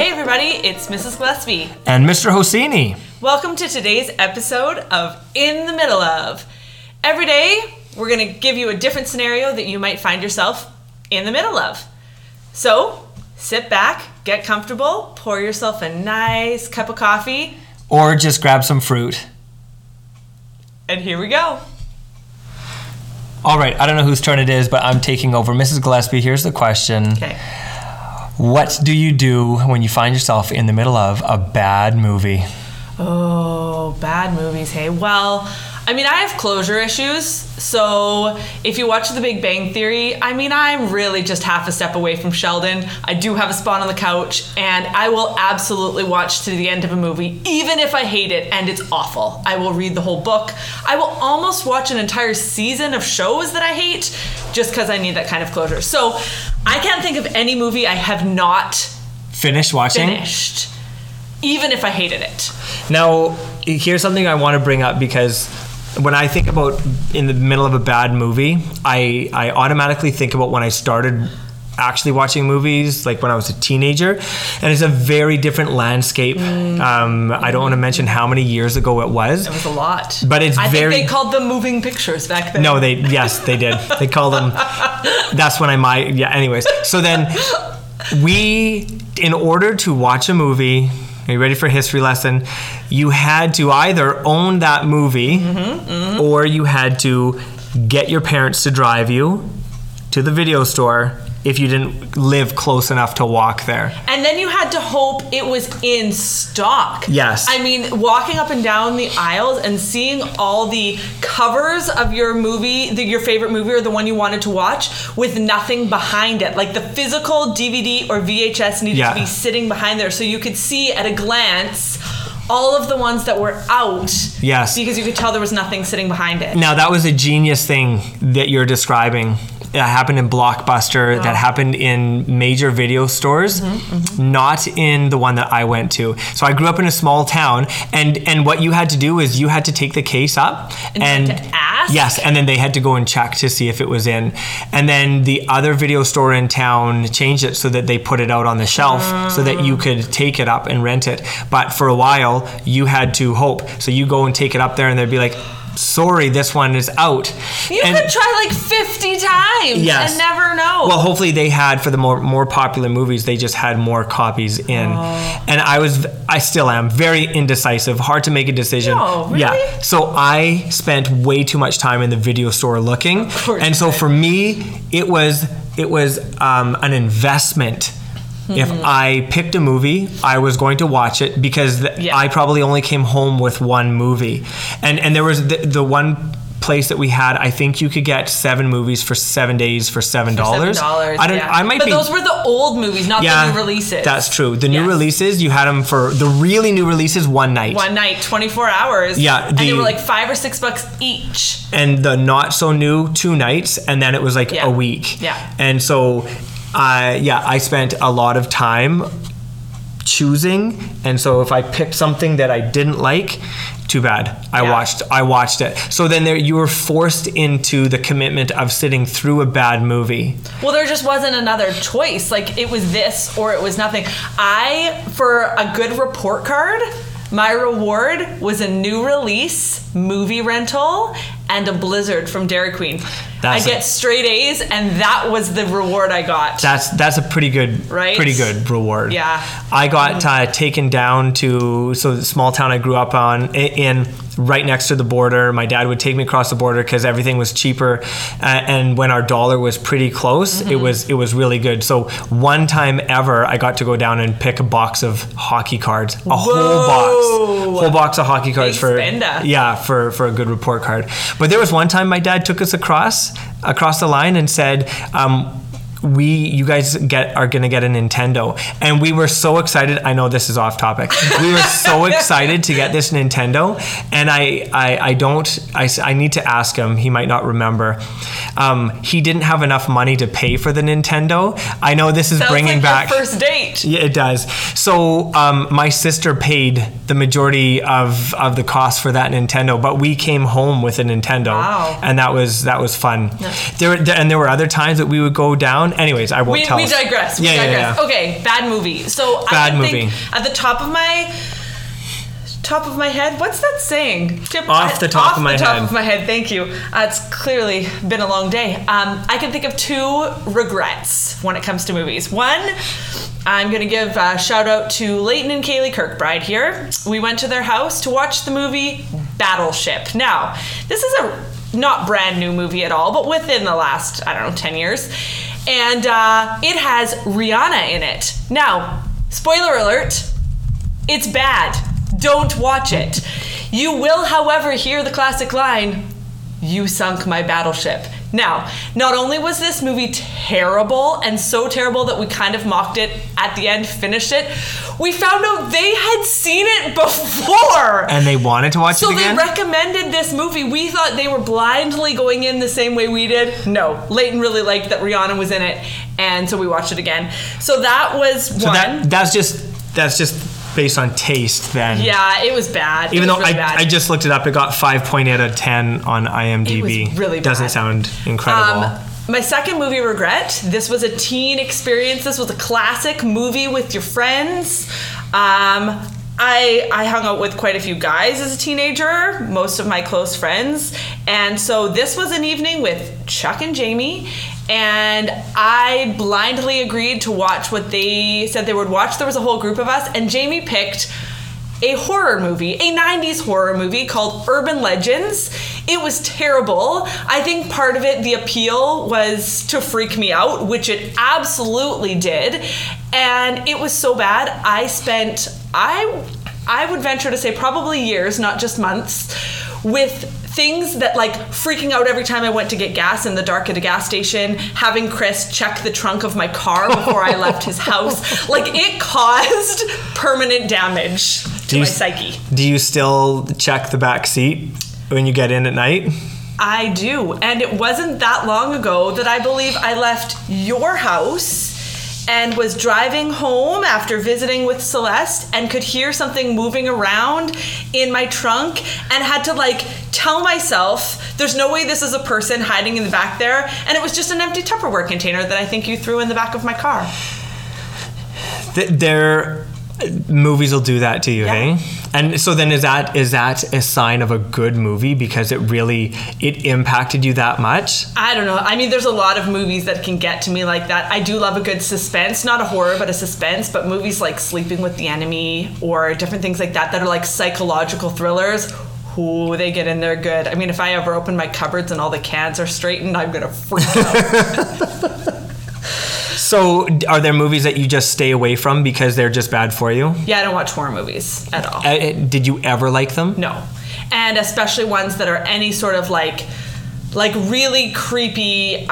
Hey everybody, it's Mrs. Gillespie. And Mr. Hossini. Welcome to today's episode of In The Middle Of. Every day, we're going to give you a different scenario that you might find yourself in the middle of. So, sit back, get comfortable, pour yourself a nice cup of coffee. Or just grab some fruit. And here we go. All right, I don't know whose turn it is, but I'm taking over. Mrs. Gillespie, here's the question. Okay. What do you do when you find yourself in the middle of a bad movie? Oh, bad movies, hey. Well, I mean, I have closure issues. So if you watch The Big Bang Theory, I mean, I'm really just half a step away from Sheldon. I do have a spot on the couch, and I will absolutely watch to the end of a movie, even if I hate it and it's awful. I will read the whole book. I will almost watch an entire season of shows that I hate just because I need that kind of closure. So I can't think of any movie I have not finished watching. Even if I hated it. Now, here's something I want to bring up, because when I think about in the middle of a bad movie, I automatically think about when I started actually watching movies, like when I was a teenager, and it's a very different landscape. I don't want to mention how many years ago it was. It was a lot. But it's I think they called them moving pictures back then. No, they did. They called them, that's when I might, yeah, anyways. So then in order to watch a movie, are you ready for a history lesson? You had to either own that movie or you had to get your parents to drive you to the video store if you didn't live close enough to walk there. And then you had to hope it was in stock. Yes. I mean, walking up and down the aisles and seeing all the covers of your movie, your favorite movie or the one you wanted to watch with nothing behind it. Like the physical DVD or VHS needed to be sitting behind there so you could see at a glance all of the ones that were out. Yes. Because you could tell there was nothing sitting behind it. Now, that was a genius thing that you're describing. That happened in Blockbuster. Wow. That happened in major video stores, not in the one that I went to. So I grew up in a small town, and what you had to do is you had to take the case up and ask. Yes, and then they had to go and check to see if it was in. And then the other video store in town changed it so that they put it out on the shelf so that you could take it up and rent it. But for a while, you had to hope. So you go and take it up there, and they'd be like, sorry, this one is out. You could try like 50 times and never know. Well, hopefully they had, for the more popular movies, they just had more copies in. Oh. And I still am very indecisive, hard to make a decision. Oh, really? Yeah. So I spent way too much time in the video store looking. Of course. And so for me, it was an investment. If I picked a movie, I was going to watch it because I probably only came home with one movie. And there was the one place that we had, I think you could get 7 movies for 7 days for $7. But those were the old movies, not the new releases. That's true. The new releases, you had them for the really new releases one night. 24 hours. Yeah. And they were like $5 or $6 each. And the not so new 2 nights, and then it was like a week. Yeah. And so I spent a lot of time choosing, and so if I picked something that I didn't like, too bad. I watched it. So then you were forced into the commitment of sitting through a bad movie. Well, there just wasn't another choice. Like, it was this or it was nothing. For a good report card, my reward was a new release movie rental and a Blizzard from Dairy Queen. I get straight A's, and that was the reward I got. That's a pretty good, pretty good reward. Yeah, I got taken down to the small town I grew up in right next to the border. My dad would take me across the border because everything was cheaper, and when our dollar was pretty close, it was really good. So one time ever, I got to go down and pick a box of hockey cards, a whole box of hockey cards for a good report card. But there was one time my dad took us across the line and said, you guys are gonna get a Nintendo. And we were so excited. I know this is off topic. We were so excited to get this Nintendo. And I need to ask him. He might not remember. He didn't have enough money to pay for the Nintendo. I know this is Sounds like your first date. Yeah, it does. So my sister paid the majority of the cost for that Nintendo, but we came home with a Nintendo. Wow. And that was fun. There were other times that we would go down down. Anyways, I won't tell. We digress. Yeah. Okay, bad movie. So bad movie. At the top of my head, what's that saying? Off the top of my head. Thank you. It's clearly been a long day. I can think of two regrets when it comes to movies. One, I'm going to give a shout out to Layton and Kaylee Kirkbride here. We went to their house to watch the movie Battleship. Now, this is a not brand new movie at all, but within the last, 10 years. And it has Rihanna in it. Now, spoiler alert, it's bad. Don't watch it. You will, however, hear the classic line, "You sunk my battleship." Now, not only was this movie terrible, and so terrible that we kind of mocked it at the end, finished it, we found out they had seen it before. And they wanted to watch it again? So they recommended this movie. We thought they were blindly going in the same way we did. No, Layton really liked that Rihanna was in it, and so we watched it again. So that was one. So that's just based on taste, then. Yeah, it was bad. Even though bad. I just looked it up, it got 5.8 out of 10 on IMDb. It was really bad. Doesn't sound incredible. My second movie regret, this was a teen experience. This was a classic movie with your friends. I hung out with quite a few guys as a teenager, most of my close friends. And so this was an evening with Chuck and Jamie, and I blindly agreed to watch what they said they would watch. There was a whole group of us, and Jamie picked a horror movie, a 90s horror movie called Urban Legends. It was terrible. I think part of it, the appeal, was to freak me out, which it absolutely did. And it was so bad, I spent, I would venture to say probably years, not just months, with things that, like, freaking out every time I went to get gas in the dark at a gas station, having Chris check the trunk of my car before I left his house. Like, it caused permanent damage to my psyche. Do you still check the back seat when you get in at night? I do. And it wasn't that long ago that I believe I left your house and was driving home after visiting with Celeste and could hear something moving around in my trunk and had to, like, tell myself there's no way this is a person hiding in the back there, and it was just an empty Tupperware container that I think you threw in the back of my car. Their movies will do that to you, yeah. Hey? And so then is that a sign of a good movie because it really impacted you that much? I don't know. I mean, there's a lot of movies that can get to me like that. I do love a good suspense, not a horror, but a suspense, but movies like Sleeping with the Enemy or different things like that are like psychological thrillers. Ooh, they get in there good. I mean, if I ever open my cupboards and all the cans are straightened, I'm going to freak out. So are there movies that you just stay away from because they're just bad for you? Yeah, I don't watch horror movies at all. Did you ever like them? No. And especially ones that are any sort of like really creepy,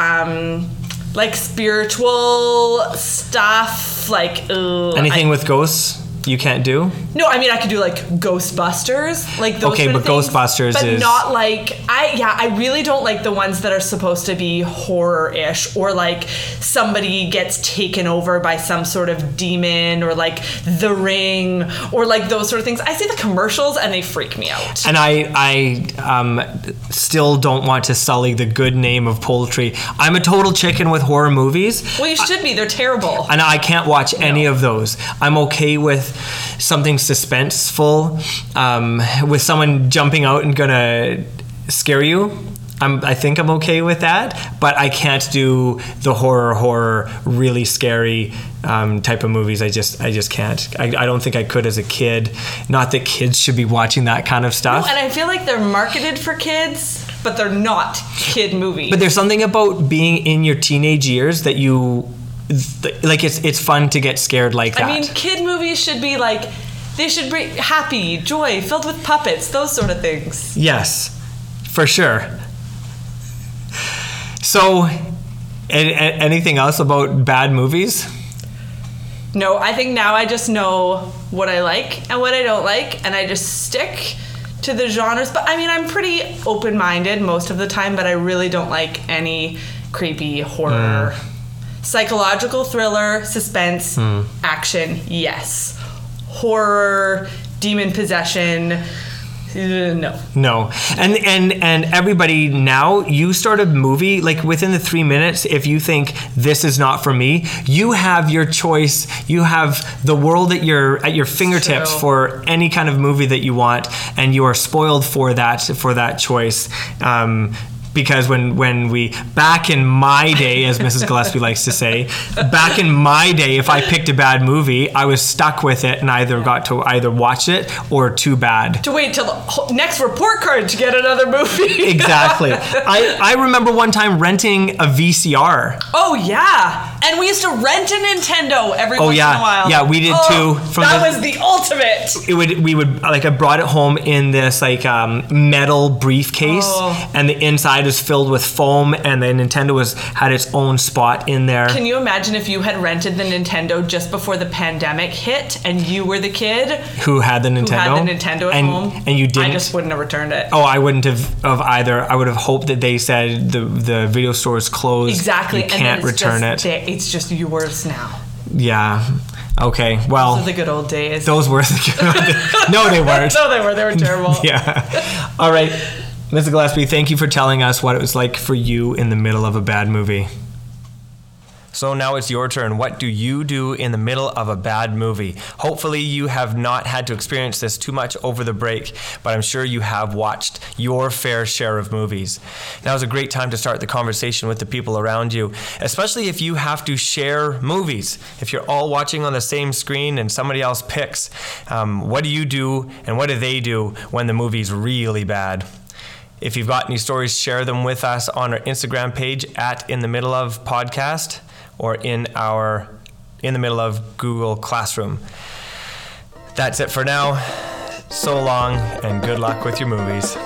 like spiritual stuff, like... Anything with ghosts? You can't do? No, I mean, I could do like Ghostbusters, like those sort of things. Ghostbusters but is... not like... I really don't like the ones that are supposed to be horror-ish or like somebody gets taken over by some sort of demon or like The Ring or like those sort of things. I see the commercials and they freak me out. And I still don't want to sully the good name of poultry. I'm a total chicken with horror movies. Well, you should be. They're terrible. And I can't watch any of those. I'm okay with something suspenseful, with someone jumping out and gonna scare you. I think I'm okay with that, but I can't do the horror, really scary type of movies. I just can't. I don't think I could as a kid. Not that kids should be watching that kind of stuff. No, and I feel like they're marketed for kids, but they're not kid movies. But there's something about being in your teenage years that you... like it's fun to get scared like that. I mean, kid movies should be like, they should be happy, joy, filled with puppets, those sort of things. Yes, for sure. So, anything else about bad movies? No, I think now I just know what I like and what I don't like, and I just stick to the genres. But I mean, I'm pretty open-minded most of the time, but I really don't like any creepy horror. Psychological thriller, suspense, action, yes. Horror, demon possession, No. And everybody now, you start a movie, like within the 3 minutes, if you think this is not for me, you have your choice. You have the world at your fingertips for any kind of movie that you want, and you are spoiled for that choice. Because when we, back in my day, as Mrs. Gillespie likes to say, back in my day, if I picked a bad movie, I was stuck with it and either got to either watch it or too bad. To wait till the next report card to get another movie. Exactly. I remember one time renting a VCR. Oh, yeah. And we used to rent a Nintendo every once in a while. Yeah, we did too. That was the ultimate. I brought it home in this metal briefcase, and the inside is filled with foam, and the Nintendo had its own spot in there. Can you imagine if you had rented the Nintendo just before the pandemic hit, and you were the kid who had the Nintendo at home, and you didn't? I just wouldn't have returned it. Oh, I wouldn't have either. I would have hoped that they said the video store is closed. Exactly, you can't return it. It's just yours now. Yeah. Okay, well... Those were the good old days. Those were the good old days. No, they weren't. No, they were. They were terrible. Yeah. All right. Mrs. Gillespie, thank you for telling us what it was like for you in the middle of a bad movie. So now it's your turn. What do you do in the middle of a bad movie? Hopefully you have not had to experience this too much over the break, but I'm sure you have watched your fair share of movies. Now is a great time to start the conversation with the people around you, especially if you have to share movies. If you're all watching on the same screen and somebody else picks, what do you do and what do they do when the movie's really bad? If you've got any stories, share them with us on our Instagram page at In The Middle Of Podcast or in our In The Middle Of Google Classroom. That's it for now. So long and good luck with your movies.